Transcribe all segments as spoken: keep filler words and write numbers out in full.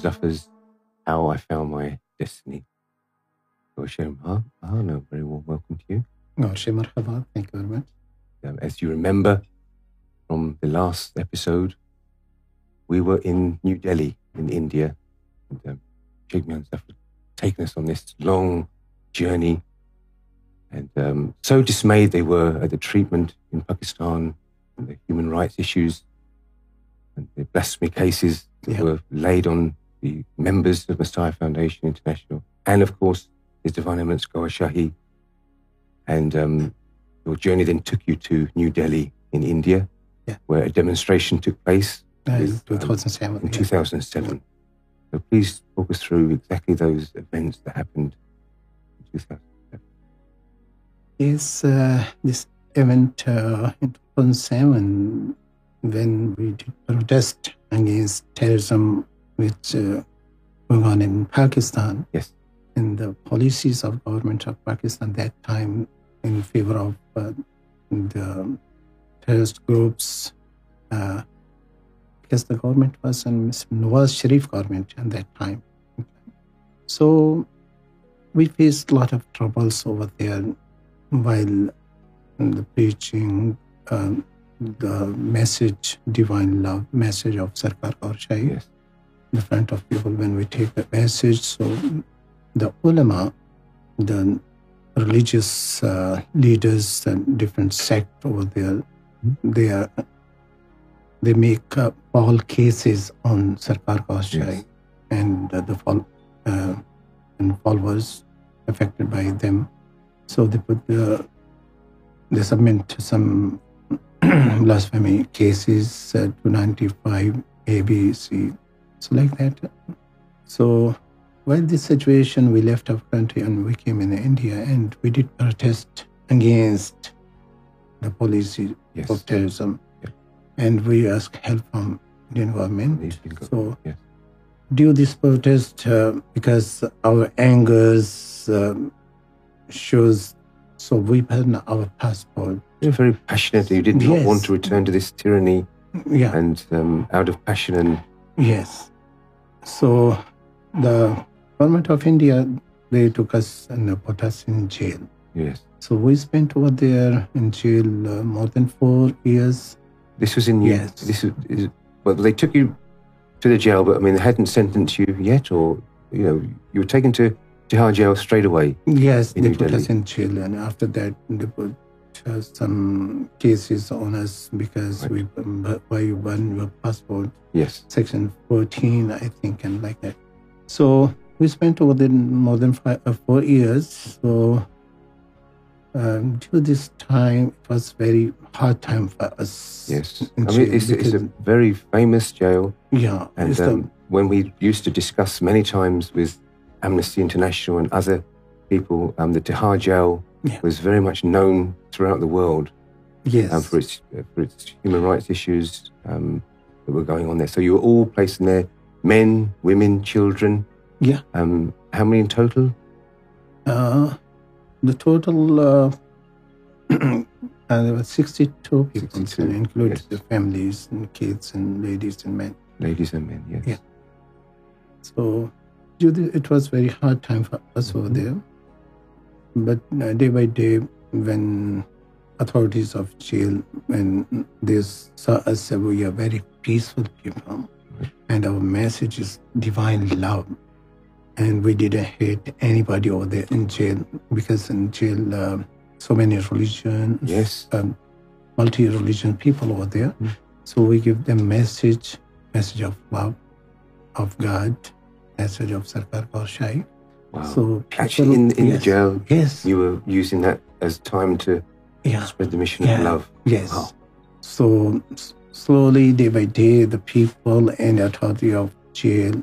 stuff as how I found my destiny. Gohar Shahi, Bahana, very warm welcome to you. Gohar Shahi, marhaba. Thank you very much. Um, as you remember from the last episode, we were in New Delhi in India. And um, Sheikh Mir Ali had taken us on this long journey. And um, so dismayed they were at the treatment in Pakistan and the human rights issues and the blasphemy cases that yeah. were laid on the members of Messiah Foundation International and, of course, His Divine Eminence Gohar Shahi. And um, your journey then took you to New Delhi in India, yeah. where a demonstration took place uh, with, two thousand seven, um, in yeah. two thousand seven. So please walk us through exactly those events that happened in two thousand seven. Yes, uh, this event uh, in two thousand seven, when we did protest against terrorism which uh, went on in Pakistan. Yes. And the policies of government of Pakistan at that time in favor of uh, the terrorist groups, uh, because the government was a Nawaz Sharif government at that time. So we faced a lot of troubles over there while the preaching uh, the message, divine love, message of Sarkar Gohar Shahi yes. in front of people when we take the message. So the ulama, the religious uh, leaders and different sects over there, mm-hmm. they are, they make uh, all cases on Sarkar Gohar Shahi yes. and uh, the fol- uh, and followers affected by them. So they put the, they submit some blasphemy cases uh, to ninety-five A, B, C, so like that. So while this situation, we left our country and we came in India and we did protest against the policy yes. of terrorism, yes. and we asked help from Indian government. So yes. due this protest, uh, because our angers. Um, shows, so we burn our passport. You're very passionate. You did not yes. want to return to this tyranny. Yeah. And um, out of passion and... Yes. So the government of India, they took us and put us in jail. Yes. So we spent over there in jail uh, more than four years. This was in... Yes. This is, is, well, they took you to the jail, but I mean, they hadn't sentenced you yet, or, you know, you were taken to... Tihar Jail straight away. Yes, they put us in jail, and after that they put uh, some cases on us because right. we why you burn your passport. Yes, section fourteen, I think, and like that. So we spent over there more than five, uh, four years. So um, due this time, it was very hard time for us. Yes, I mean it's, it's a very famous jail. Yeah, and um, the, when we used to discuss many times with Amnesty International and other people, um, the Tihar Jail yeah. was very much known throughout the world yes. um, for, its, for its human rights issues um, that were going on there. So you were all placed in there, men, women, children. Yeah. Um, how many in total? Uh, the total, uh, uh, there were sixty-two people, sixty-two, and included yes. the families and kids and ladies and men. Ladies and men, yes. Yeah. So... It was very hard time for us over there, but uh, day by day, when authorities of jail, when they saw us, that we are very peaceful people, and our message is divine love, and we didn't hate anybody over there in jail, because in jail, uh, so many religions, yes. um, multi-religion people over there, mm. so we give them message, message of love, of God, message of Sarkar Gohar Shahi. Wow. So people, actually in, in yes. the jail, yes. you were using that as time to yeah. spread the mission yeah. of love. Yes. Wow. So slowly, day by day, the people and the authority of jail,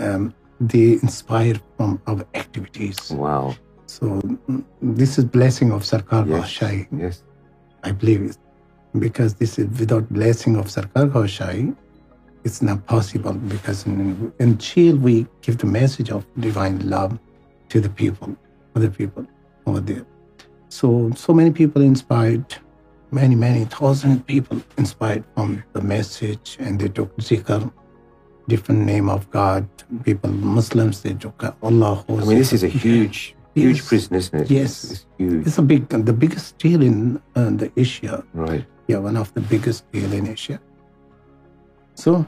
um, they inspire from our activities. Wow. So this is blessing of Sarkar yes. Gohar Shahi. Yes. I believe it. Because this is without blessing of Sarkar Gohar Shahi, it's not possible, because in, in jail we give the message of divine love to the people, other people over there. So, so many people inspired, many, many thousand people inspired from the message, and they took zikr different name of God, people, Muslims, they joke, Allah. I mean, this is a huge, huge yes. prison, isn't it? Yes. It's huge. It's a big, the biggest jail in uh, the Asia. Right. Yeah, one of the biggest jail in Asia. So,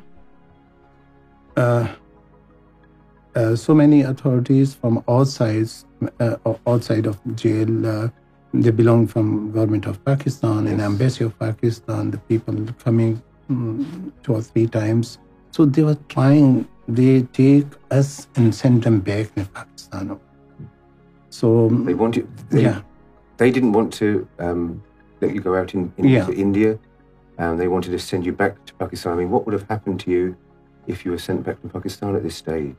uh, uh, so many authorities from all sides, uh, outside of jail, uh, they belong from government of Pakistan yes. and embassy of Pakistan, the people coming um, two or three times. So they were trying, they take us and send them back to Pakistan. So they wanted, they, yeah. they didn't want to um, let you go out in, in yeah. to India, and they wanted to send you back to Pakistan. I mean, what would have happened to you if you were sent back to Pakistan at this stage?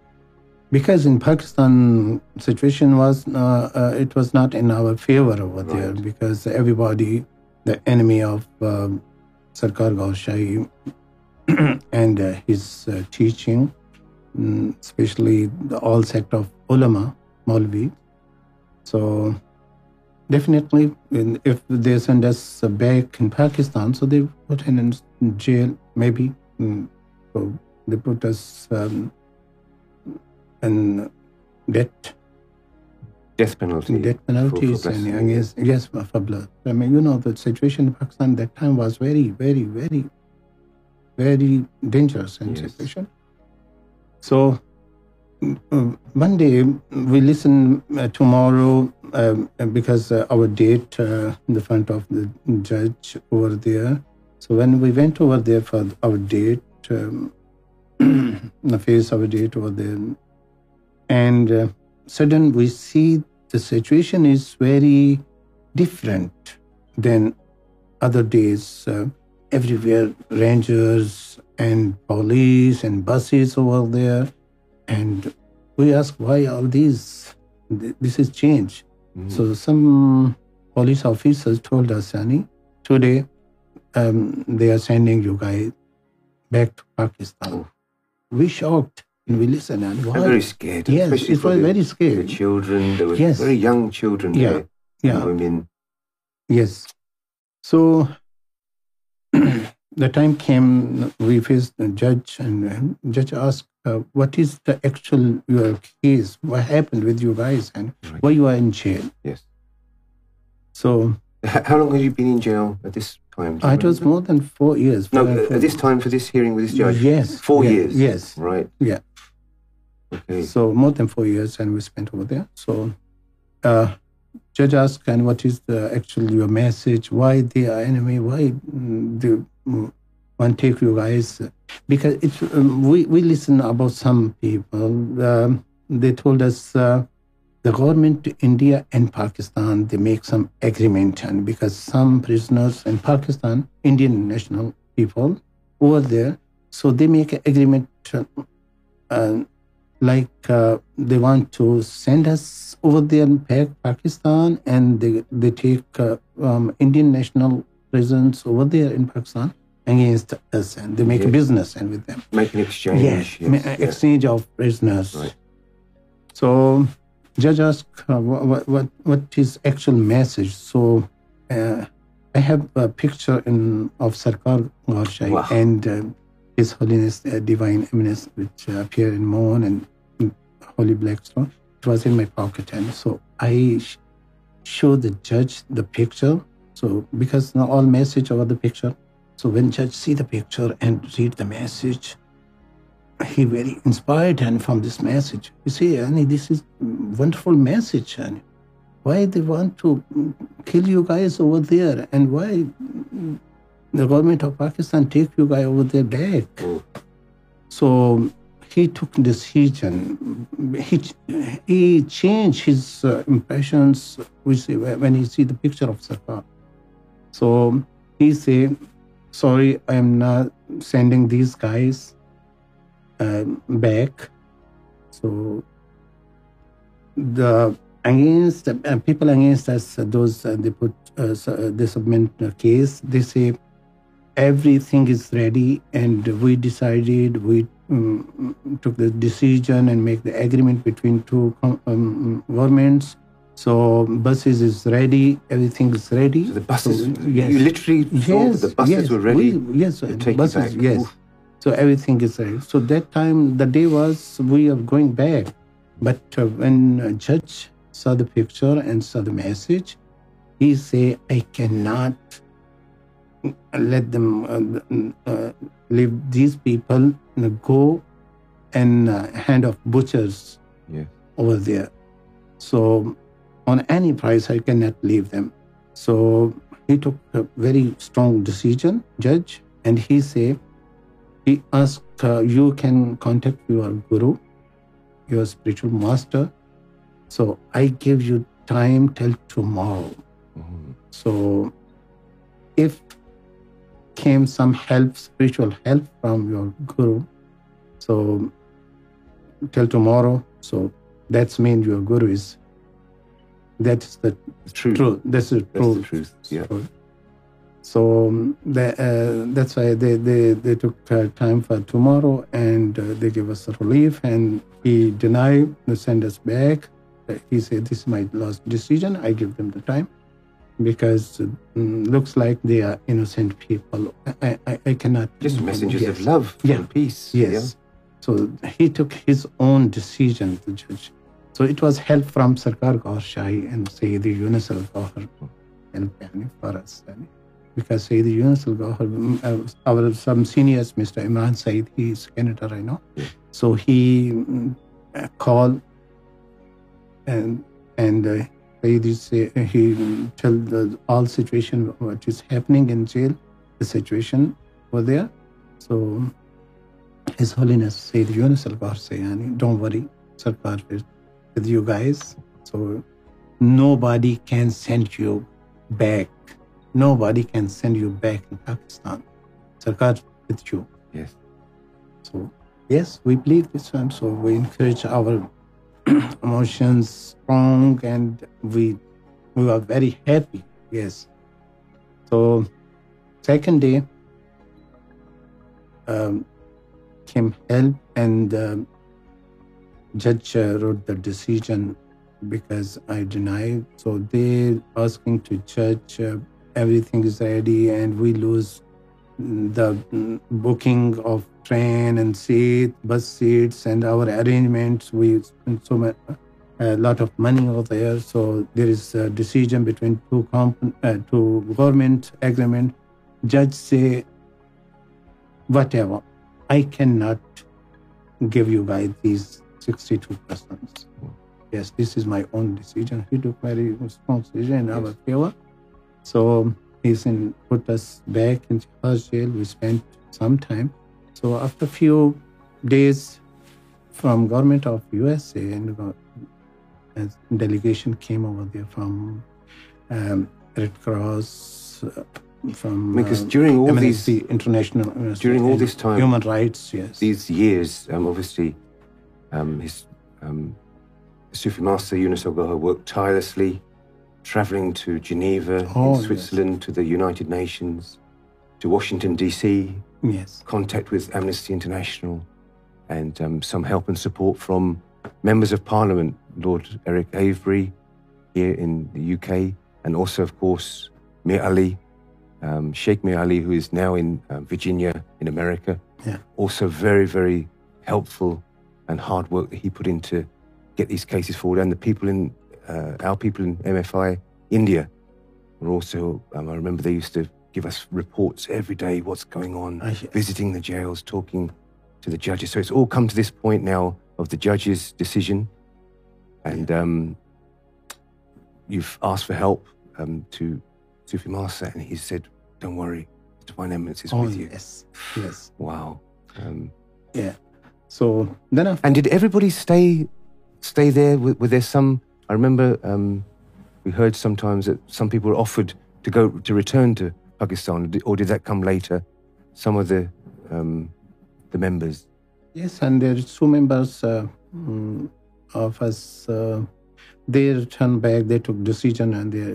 Because in Pakistan, situation was, uh, uh, it was not in our favor over right. there, because everybody, the enemy of uh, Sarkar Gohar Shahi, and uh, his uh, teaching, especially the all sect of ulama, Maulvi. So definitely, if they send us back in Pakistan, so they put in jail, maybe. So they put us um, in death. Death penalty. Death penalties. For, for and, yes, yes, for blood. I mean, you know, the situation in Pakistan at that time was very, very, very very dangerous situation. Yes. So uh, one day we listen uh, tomorrow uh, because uh, our date uh, in the front of the judge over there. So when we went over there for our date, um, the face of our date over there, and uh, suddenly we see the situation is very different than other days. Uh, Everywhere, rangers and police and buses over there. And we ask, why all these? This is change. Mm-hmm. So some police officers told us, Sani, today um, they are sending you guys back to Pakistan. Oh. We shocked and we listened. And why? Very scared. Yes, it was the, very scary. The children, there were yes. very young children yeah. there. Yeah. Women. Yes. So the time came, we faced the judge, and the judge asked, uh, what is the actual your case? What happened with you guys, and right. why you are in jail? Yes. So how long had you been in jail at this time? It was more than four years. No, four, at this time for this hearing with this judge? Yes. Four yeah, years? Yes. Right. Yeah. Okay. So more than four years, and we spent over there. So uh, judge asked, and what is the actual your message? Why they are enemy? Why the one take you guys, because it, um, we, we listen about some people. Uh, they told us uh, the government, India and Pakistan, they make some agreement, and because some prisoners in Pakistan, Indian national people over there, so they make an agreement uh, like uh, they want to send us over there back Pakistan, and they, they take uh, um, Indian national prisons over there in Pakistan against us, and they make yes. a business and with them. Make an exchange. Yes, yes. Ma- exchange yes. of prisoners. Right. So judge asked, uh, what, what, what is actual message? So uh, I have a picture in, of Sarkar Gohar Shahi wow. and uh, His Holiness uh, Divine Eminence, which uh, appeared in Mohan and in Holy Black Stone. It was in my pocket, and so I sh- show the judge the picture. So, because now all message over the picture, so when judge see the picture and read the message, he very inspired and from this message. You see, Annie, this is wonderful message, Annie. Why they want to kill you guys over there, and why the government of Pakistan take you guys over there back? Oh. So he took decision. He he changed his uh, impressions. We see when he see the picture of Sarkar. So he say, sorry, I am not sending these guys uh, back. So the against uh, people against us, those uh, they put uh, they submit a case. They say everything is ready, and we decided, we um, took the decision and make the agreement between two um, governments. So buses is ready, everything is ready. So the buses, so, yes. you literally thought yes, that the buses yes, were ready? We, yes, the buses, yes. Oof. So everything is there. So that time, the day was, we are going back. But uh, when a judge saw the picture and saw the message, he said, I cannot let them uh, uh, leave these people and go and uh, hand of butchers yeah. over there. So on any price, I cannot leave them. So he took a very strong decision, judge, and he said, he asked, uh, you can contact your guru, your spiritual master. So I give you time till tomorrow. Mm-hmm. So if came some help, spiritual help from your guru, so till tomorrow, so that's mean your guru is, that's the truth. True. That's the truth. That's the truth, yeah. So, so they, uh, that's why they, they, they took uh, time for tomorrow, and uh, they gave us a relief, and he denied, they sent us back. He said, this is my last decision. I give them the time because it looks like they are innocent people. I, I, I cannot. Just messages yes. of love yeah. and peace. Yes. Yeah. So he took his own decision, the judge. So it was help from Sarkar Gohar Shahi and Sayyidi Younus AlGohar for us. Because Sayyidi Younus AlGohar, our some seniors, Mister Imran Said, he is Canada right now. Yeah. So he called and and uh, Sayyidi say, he tell the all situation what is happening in jail, the situation over there. So His Holiness Sayyidi Younus AlGohar Shahi, don't worry, Sarkar is with you guys. So nobody can send you back. Nobody can send you back in Pakistan. Sarkar with you. Yes. So, yes, we believe this one. So we encourage our emotions strong, and we we are very happy. Yes. So, second day um, came help, and uh, judge uh, wrote the decision because I denied. So they asking to judge. Uh, Everything is ready, and we lose the booking of train and seat, bus seats, and our arrangements. We spend so much, a lot of money over there. So there is a decision between two comp- uh, two government agreement. Judge say, whatever, I cannot give you guys these sixty-two persons. Yes, this is my own decision. He took very strong decision in yes. our favor. So he put us back in Tihar Jail. We spent some time. So after a few days from government of U S A, and a delegation came over there from um, Red Cross, uh, from because during all um, these international during all this time human rights, yes, these years, um, obviously, um, his um, Sufi master Younus AlGohar worked tirelessly, travelling to Geneva, oh, in Switzerland, yes. to the United Nations, to Washington, D C, yes. contact with Amnesty International, and um, some help and support from members of Parliament, Lord Eric Avebury here in the U K, and also, of course, Mir Ali, um, Sheikh Mir Ali, who is now in um, Virginia, in America. Yeah. Also very, very helpful and hard work that he put in to get these cases forward, and the people in... Uh, our people in M F I, India, were also, um, I remember they used to give us reports every day, what's going on, I, visiting the jails, talking to the judges. So it's all come to this point now of the judge's decision. And yeah. um, you've asked for help um, to Sufi Master, and he said, don't worry, the divine eminence is oh, with you. Yes, yes. Wow. Um, yeah. So then after- And did everybody stay, stay there? Were, were there some... I remember um, we heard sometimes that some people were offered to go to return to Pakistan, or did that come later? Some of the um, the members. Yes, and there are two members uh, of us. Uh, they returned back. They took decision, and they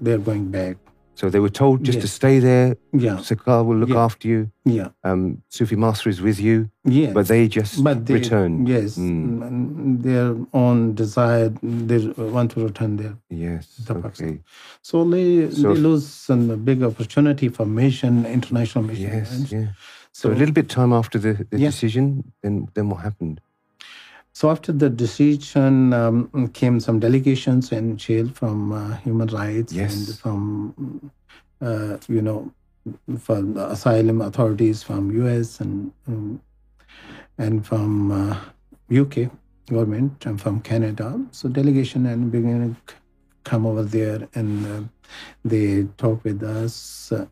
they're going back. So they were told just yes. to stay there. Yeah, Sarkar will look yeah. after you. Yeah, um, Sufi Master is with you. Yeah, but they just but they, return. Yes, mm. their own desire. They want to return there. Yes, the okay. Pakistan. So they so, they lose some big opportunity for mission, international mission. Yes, yeah. So, so a little bit time after the, the yeah. decision, then then what happened? So after the decision um, came some delegations in jail from uh, human rights yes. and from uh, you know from the asylum authorities from U S and um, and from uh, U K government and from Canada. So delegation and beginning come over there and uh, they talk with us uh,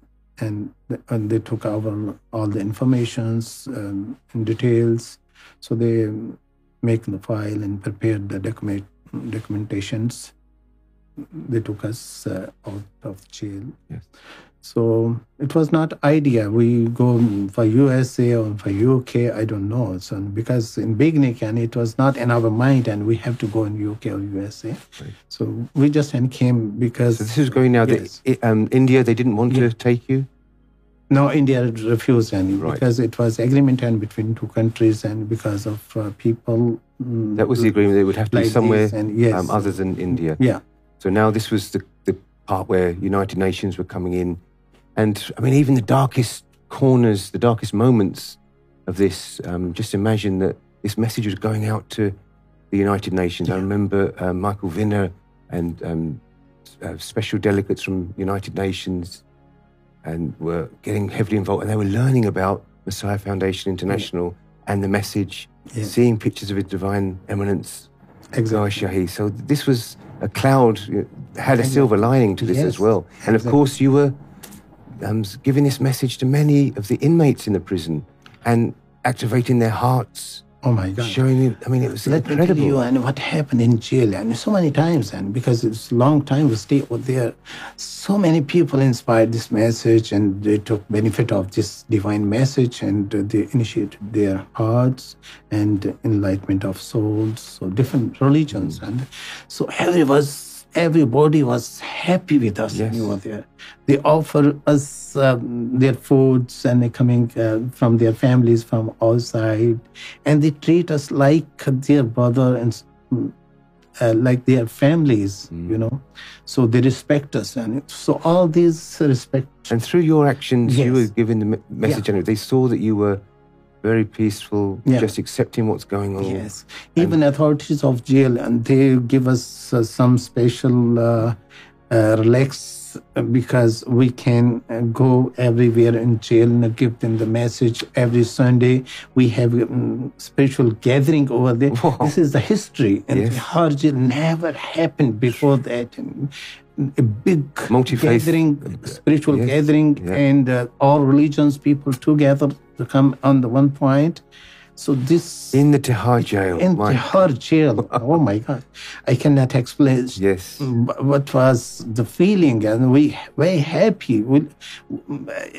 and, and they took over all the informations um, and details. So they make the file and prepare the document documentations. They took us uh, out of jail. Yes. So it was not idea. We go for U S A or for U K, I don't know. So because in beginning, and it was not in our mind, and we have to go in U K or U S A. Right. So we just and came because... So this is going now, yes. the, um, India, they didn't want yeah. to take you? No, India refused, and right. because it was agreement and between two countries, and because of uh, people... Mm, that was the agreement, they would have to like be somewhere and, yes. um, other than India. Yeah. So now this was the, the part where United Nations were coming in. And I mean, even the darkest corners, the darkest moments of this, um, just imagine that this message was going out to the United Nations. Yeah. I remember uh, Michael Vinner and um, uh, special delegates from United Nations and were getting heavily involved, and they were learning about Messiah Foundation International yeah. and the message, yeah. seeing pictures of His Divine Eminence, exactly. Gohar Shahi. So this was a cloud, had a silver lining to this yes, as well. And exactly. of course you were Um, giving this message to many of the inmates in the prison and activating their hearts. Oh my God. Showing it, I mean, it was Let incredible. Me tell you and what happened in jail, and so many times, and because it's a long time we stay over there, so many people inspired this message and they took benefit of this divine message and they initiated their hearts and enlightenment of souls, so different religions. Mm. And so everybody was Everybody was happy with us yes. when we were there. They offer us um, their foods and they're coming uh, from their families from outside. And they treat us like their brother and uh, like their families, mm. you know. So they respect us. And so all these respect. And through your actions, yes. you were giving the message. Yeah. They saw that you were very peaceful, yeah. just accepting what's going on. Yes. Even and authorities of jail, and they give us uh, some special uh, uh, relax because we can uh, go everywhere in jail and give them the message every Sunday. We have um, special gathering over there. Wow. This is the history. And yes. Tihar Jail never happened before that. And, a big multi-faith gathering, spiritual yes. gathering, yeah. and uh, all religions, people together to come on the one point. So this... In the Tihar Jail. In my. Tihar Jail. Oh my God. I cannot explain yes. what was the feeling, and we were happy. We,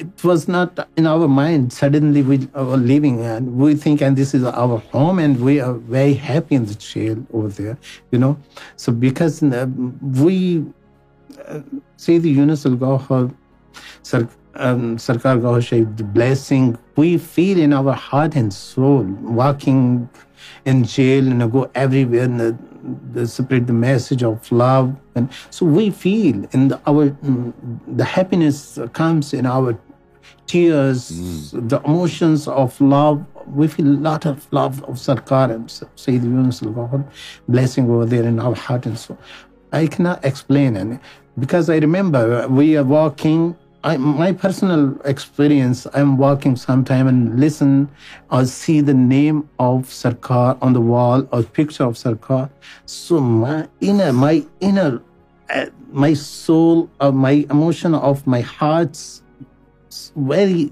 it was not in our mind. Suddenly we are leaving and we think, and this is our home, and we are very happy in the jail over there, you know. So because we... Uh, Sayyidi Younus AlGohar, Sarkar Gohar Shahi, the blessing we feel in our heart and soul, walking in jail and you know, go everywhere and uh, the, spread the message of love. And so we feel, and our the happiness comes in our tears, mm. the emotions of love. We feel a lot of love of Sarkar and Sayyidi Younus AlGohar, blessing over there in our heart and soul. I cannot explain it because I remember we are walking. I, my personal experience, I'm walking sometime and listen or see the name of Sarkar on the wall or picture of Sarkar. So my inner, my inner, uh, my soul, uh, my emotion of my heart's very.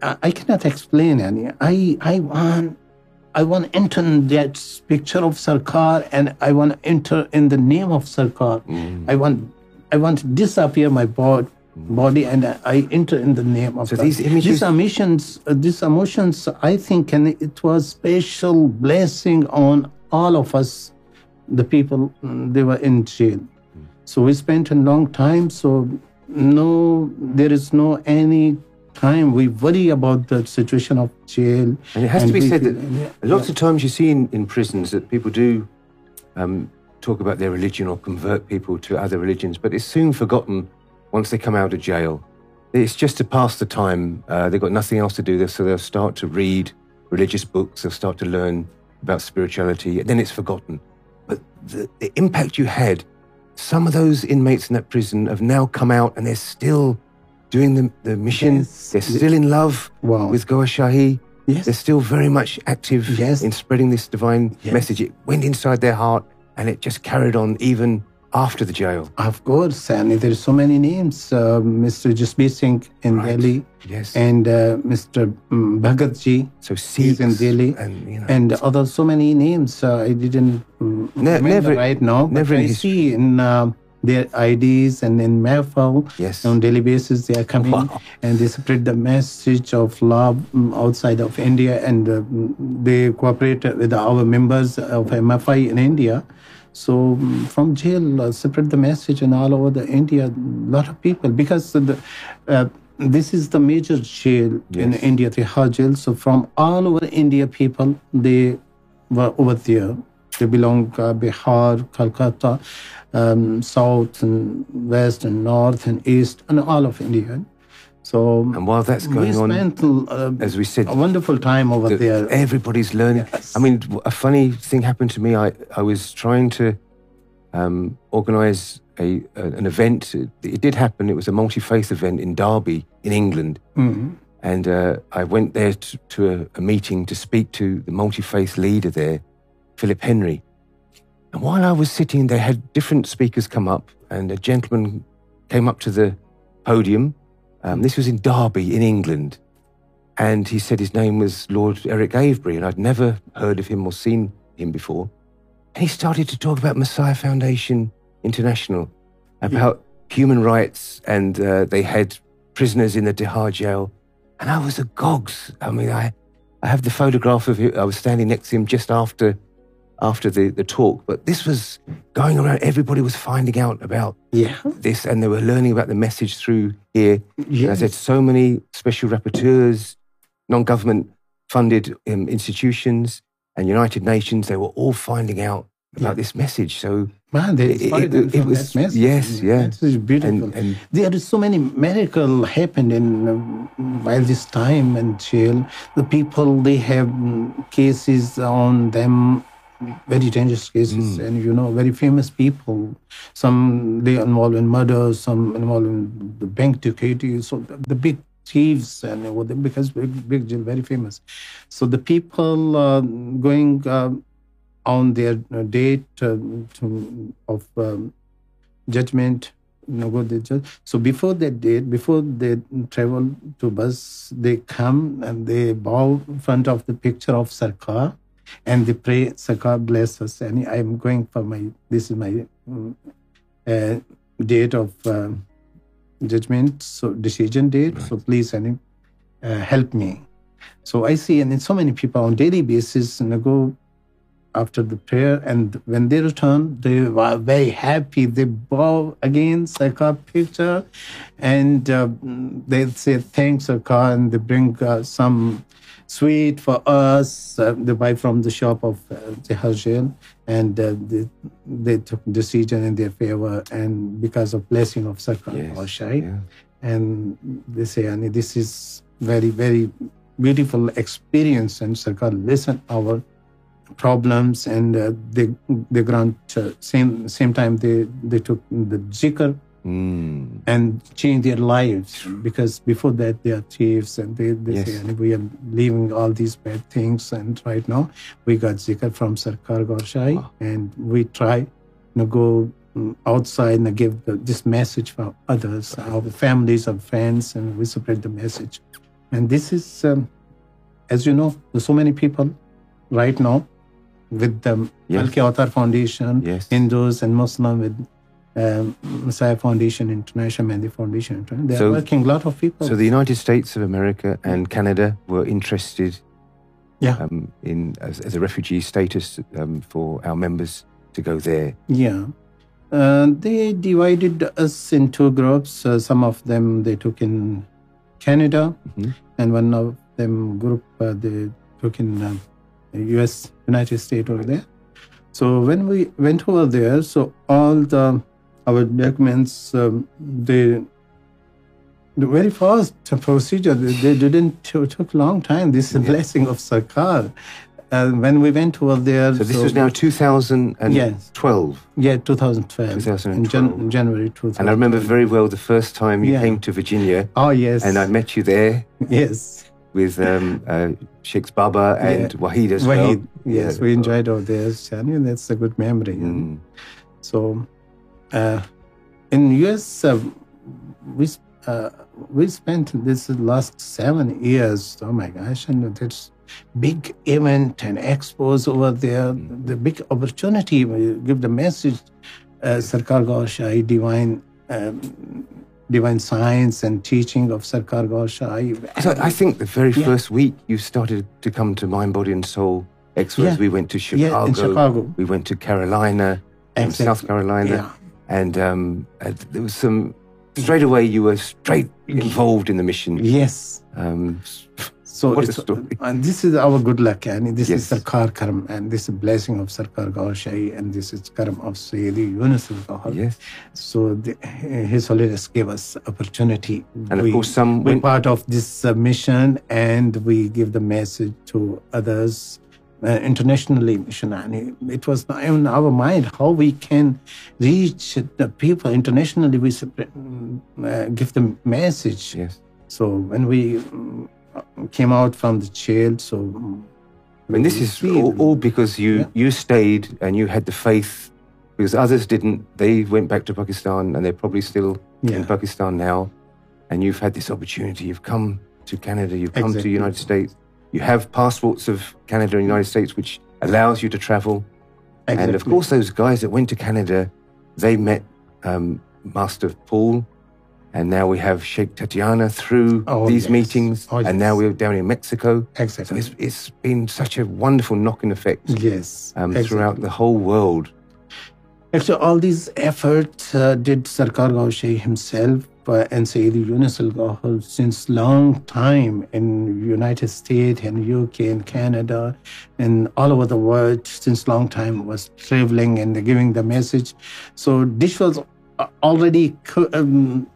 Uh, I cannot explain it. I I want. I want to enter in that picture of Sarkar, and I want to enter in the name of Sarkar. Mm. I want I want to disappear my bod, mm. body and I enter in the name of so these images, these emotions, uh, these emotions, I think, and it was special blessing on all of us, the people, they were in jail. Mm. So we spent a long time, so no, there is no any... time we worry about the situation of jail. And it has and to be we, said that yeah, lots yeah. of times you see in, in prisons that people do um, talk about their religion or convert people to other religions, but it's soon forgotten once they come out of jail. It's just to pass the time. Uh, they've got nothing else to do, so they'll start to read religious books, they'll start to learn about spirituality, and then it's forgotten. But the, the impact you had, some of those inmates in that prison have now come out and they're still doing the, the mission. Yes. They're still in love wow. with Gohar Shahi. Yes. They're still very much active yes. in spreading this divine yes. message. It went inside their heart and it just carried on even after the jail. Of course, and there's so many names. Uh, Mister Jasbir Singh in right. Delhi. Yes. And uh, Mister Bhagat Ji. So Sikhs in Delhi. And, you know, and other so many names. Uh, I didn't um, ne never right now. Never in I see in uh, their I Ds and in Mehfil. Yes. On daily basis they are coming wow. and they spread the message of love outside of India, and uh, they cooperate with our members of M F I in India. So from jail, uh, spread the message, and all over the India, a lot of people, because the, uh, this is the major jail yes. in India, Tihar Jail. So from all over India, people, they were over there. They belong uh, Bihar, Calcutta, um, South and West and North and East and all of India. So and while that's going on, we spent, uh, as we said, a wonderful time over the, there. Everybody's learning. Yes. I mean, a funny thing happened to me. I, I was trying to um, organise a, a an event. It, it did happen. It was a multi-faith event in Derby in England. Mm-hmm. And uh, I went there to, to a, a meeting to speak to the multi-faith leader there, Philip Henry. And while I was sitting, they had different speakers come up, and a gentleman came up to the podium. Um, this was in Derby in England, and he said his name was Lord Eric Avebury, and I'd never heard of him or seen him before. And he started to talk about Messiah Foundation International, about yeah. human rights, and uh, they had prisoners in the Tihar Jail, and I was agog. I mean, I, I have the photograph of him. I was standing next to him just after after the, the talk, but this was going around. Everybody was finding out about yeah. this, and they were learning about the message through here. Yes. As I said, so many special rapporteurs, non-government funded um, institutions and United Nations, they were all finding out about yeah. this message. So man, they inspired it, it, it, it was, that message. Yes, yeah. It's beautiful. And, and there are so many miracles happened in um, while this time in jail. The people, they have um, cases on them, very dangerous cases, mm. and you know, very famous people. Some they involved in murder, some involved in the bank security. So the, the big thieves, and because big, big jail, very famous. So the people uh, going uh, on their date uh, to, of um, judgment. So before that date, before they travel to bus, they come and they bow in front of the picture of Sarkar. And they pray, Sarkar bless us. And I'm going for my, this is my uh, date of uh, judgment, so decision date. Right. So please and, uh, help me. So I see, and then so many people on daily basis and go after the prayer. And when they return, they were very happy. They bow again, Sarkar picture. And uh, they say, thanks, Sarkar. And they bring uh, some sweet for us, uh, they buy from the shop of uh, Tihar Jail, and uh, they, they took decision in their favor, and because of blessing of Sarkar yes, Gohar Shahi. Yeah. And they say, Ani, this is very, very beautiful experience, and Sarkar listen our problems, and uh, they they grant uh, same same time they they took the zikr. Mm. And change their lives, because before that they are thieves, and they, they yes. say we are leaving all these bad things, and right now we got zikr from Sarkar Gohar Shahi, oh. and we try to you know, go outside and give the, this message for others, right. our families, our friends, and we spread the message. And this is, um, as you know, so many people right now with the yes. Alka Autar Foundation, yes. Hindus and Muslims with Um, Messiah Foundation International, Messiah Foundation International. They so, are working a lot of people. So the United States of America and Canada were interested yeah. um, in as, as a refugee status um, for our members to go there. Yeah. Uh, they divided us into groups. Uh, some of them they took in Canada, mm-hmm. and one of them group uh, they took in uh, U S, United States over there. So when we went over there, so all the our documents, um, they The very first procedure, they didn't, it took a long time. This is a blessing of Sarkar. Uh, when we went over there... So this so was now two thousand twelve? Yes. Yeah, two thousand twelve. two thousand twelve. In Jan- January two thousand twelve. And I remember very well the first time you yeah. came to Virginia. Oh, yes. And I met you there. Yes. With um, uh, Sheikh's Baba and yeah. Wahid as well. Wahid, yes. Yeah. We enjoyed all this. I mean, that's a good memory. Mm. So, uh, in the U S, uh, we... Uh, we spent this last seven years, oh my gosh, and this big event and expos over there, mm. the big opportunity, we give the message, uh, Sarkar Gohar Shahi, divine, um, divine science and teaching of Sarkar Gohar Shahi. So I think the very yeah. first week you started to come to Mind, Body and Soul expos. Yeah. We went to Chicago. Yeah, in Chicago. We went to Carolina, exactly. South Carolina. Yeah. And um, uh, there was some... Straight away, you were straight involved in the mission. Yes. Um, so what a story. And this is our good luck. I mean, this yes. is Sarkar Karm, and this is a blessing of Sarkar Gohar Shahi, and this is Karm of Sayyidi Younus AlGohar. Yes. So the, His Holiness gave us opportunity. And we, of course, some... We're went... part of this uh, mission, and we give the message to others. Uh, internationally, it was in our mind how we can reach the people internationally. We uh, give them message. Yes. So when we um, came out from the jail, so and this is all, all because you yeah. you stayed and you had the faith, because others didn't. They went back to Pakistan, and they're probably still yeah. in Pakistan now. And you've had this opportunity. You've come to Canada. You've come exactly. to the United States. You have passports of Canada and the United States, which allows you to travel. Exactly. And of course, those guys that went to Canada, they met um, Master Paul. And now we have Sheikh Tatiana through oh, these yes. meetings. Oh, yes. And now we're down in Mexico. Exactly. So it's, it's been such a wonderful knock-on effect. Yes. Um, exactly. Throughout the whole world. Actually, all these efforts uh, did Sarkar Gohar Shahi himself. And Sayyidi Younus AlGohar since long time in United States and U K and Canada and all over the world since long time was traveling and giving the message. So this was already um,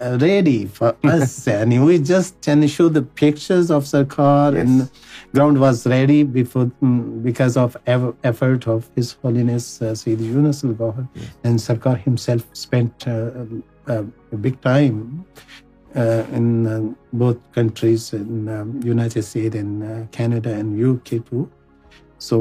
ready for us. And we just showed the pictures of Sarkar yes. and ground was ready before because of effort of His Holiness uh, Sayyidi Younus AlGohar. Yes. And Sarkar himself spent... Uh, Uh, a big time uh, in uh, both countries, in um, United States and uh, Canada and U K too. So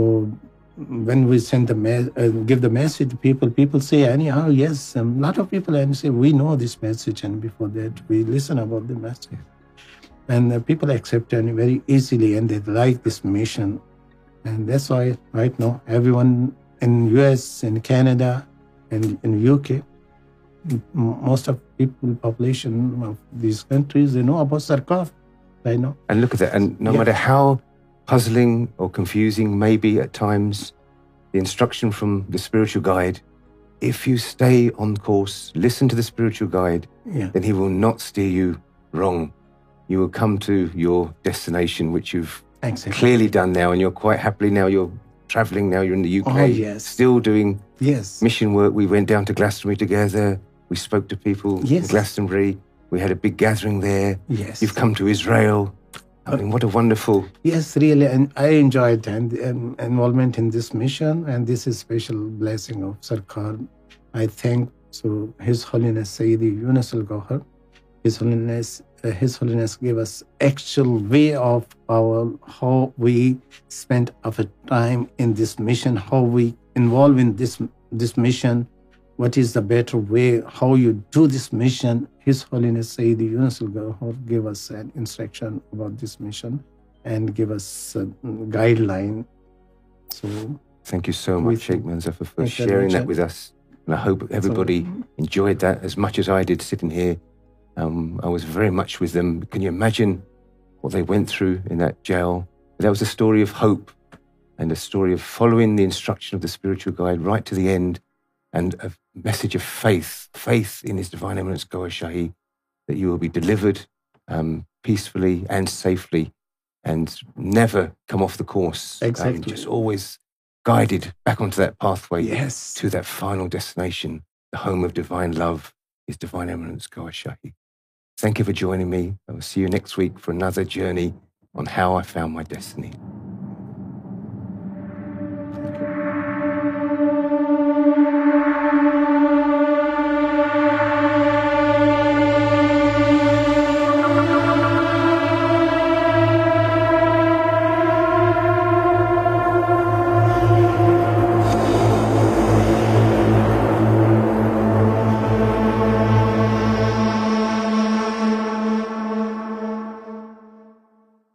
when we send the me- uh, give the message to people, people say anyhow, yes, a um, lot of people and say we know this message, and before that we listen about the message, and uh, people accept it very easily, and they like this mission, and that's why right now everyone in U S and Canada and in U K. Most of people, population of these countries, they know about Sarkar right now. And look at that. And no yeah. matter how puzzling or confusing maybe at times, the instruction from the spiritual guide, if you stay on course, listen to the spiritual guide, yeah. then he will not steer you wrong. You will come to your destination, which you've exactly. clearly done now, and you're quite happily now, you're traveling now, you're in the U K, oh, yes. still doing yes. mission work. We went down to Glastonbury together. We spoke to people yes. in Glastonbury. We had a big gathering there. Yes. You've come to Israel. I mean, what a wonderful... Yes, really. And I enjoyed and, and involvement in this mission. And this is special blessing of Sarkar. I thank to His Holiness Sayyidi Younus AlGohar. His Holiness, uh, His Holiness gave us actual way of our, how we spent our time in this mission, how we involve in this, this mission. What is the better way, how you do this mission? His Holiness Sayyidi Younus AlGohar gave us an instruction about this mission and gave us a guideline. So, thank you so much, Sheikh Manzafa, for sharing that with us. And I hope everybody so, enjoyed that as much as I did sitting here. Um, I was very much with them. Can you imagine what they went through in that jail? That was a story of hope and a story of following the instruction of the spiritual guide right to the end. And a message of faith, faith in His Divine Eminence Gohar Shahi, that you will be delivered um, peacefully and safely and never come off the course. Exactly. Um, just always guided back onto that pathway yes. to that final destination, the home of divine love, His Divine Eminence Gohar Shahi. Thank you for joining me. I will see you next week for another journey on how I found my destiny.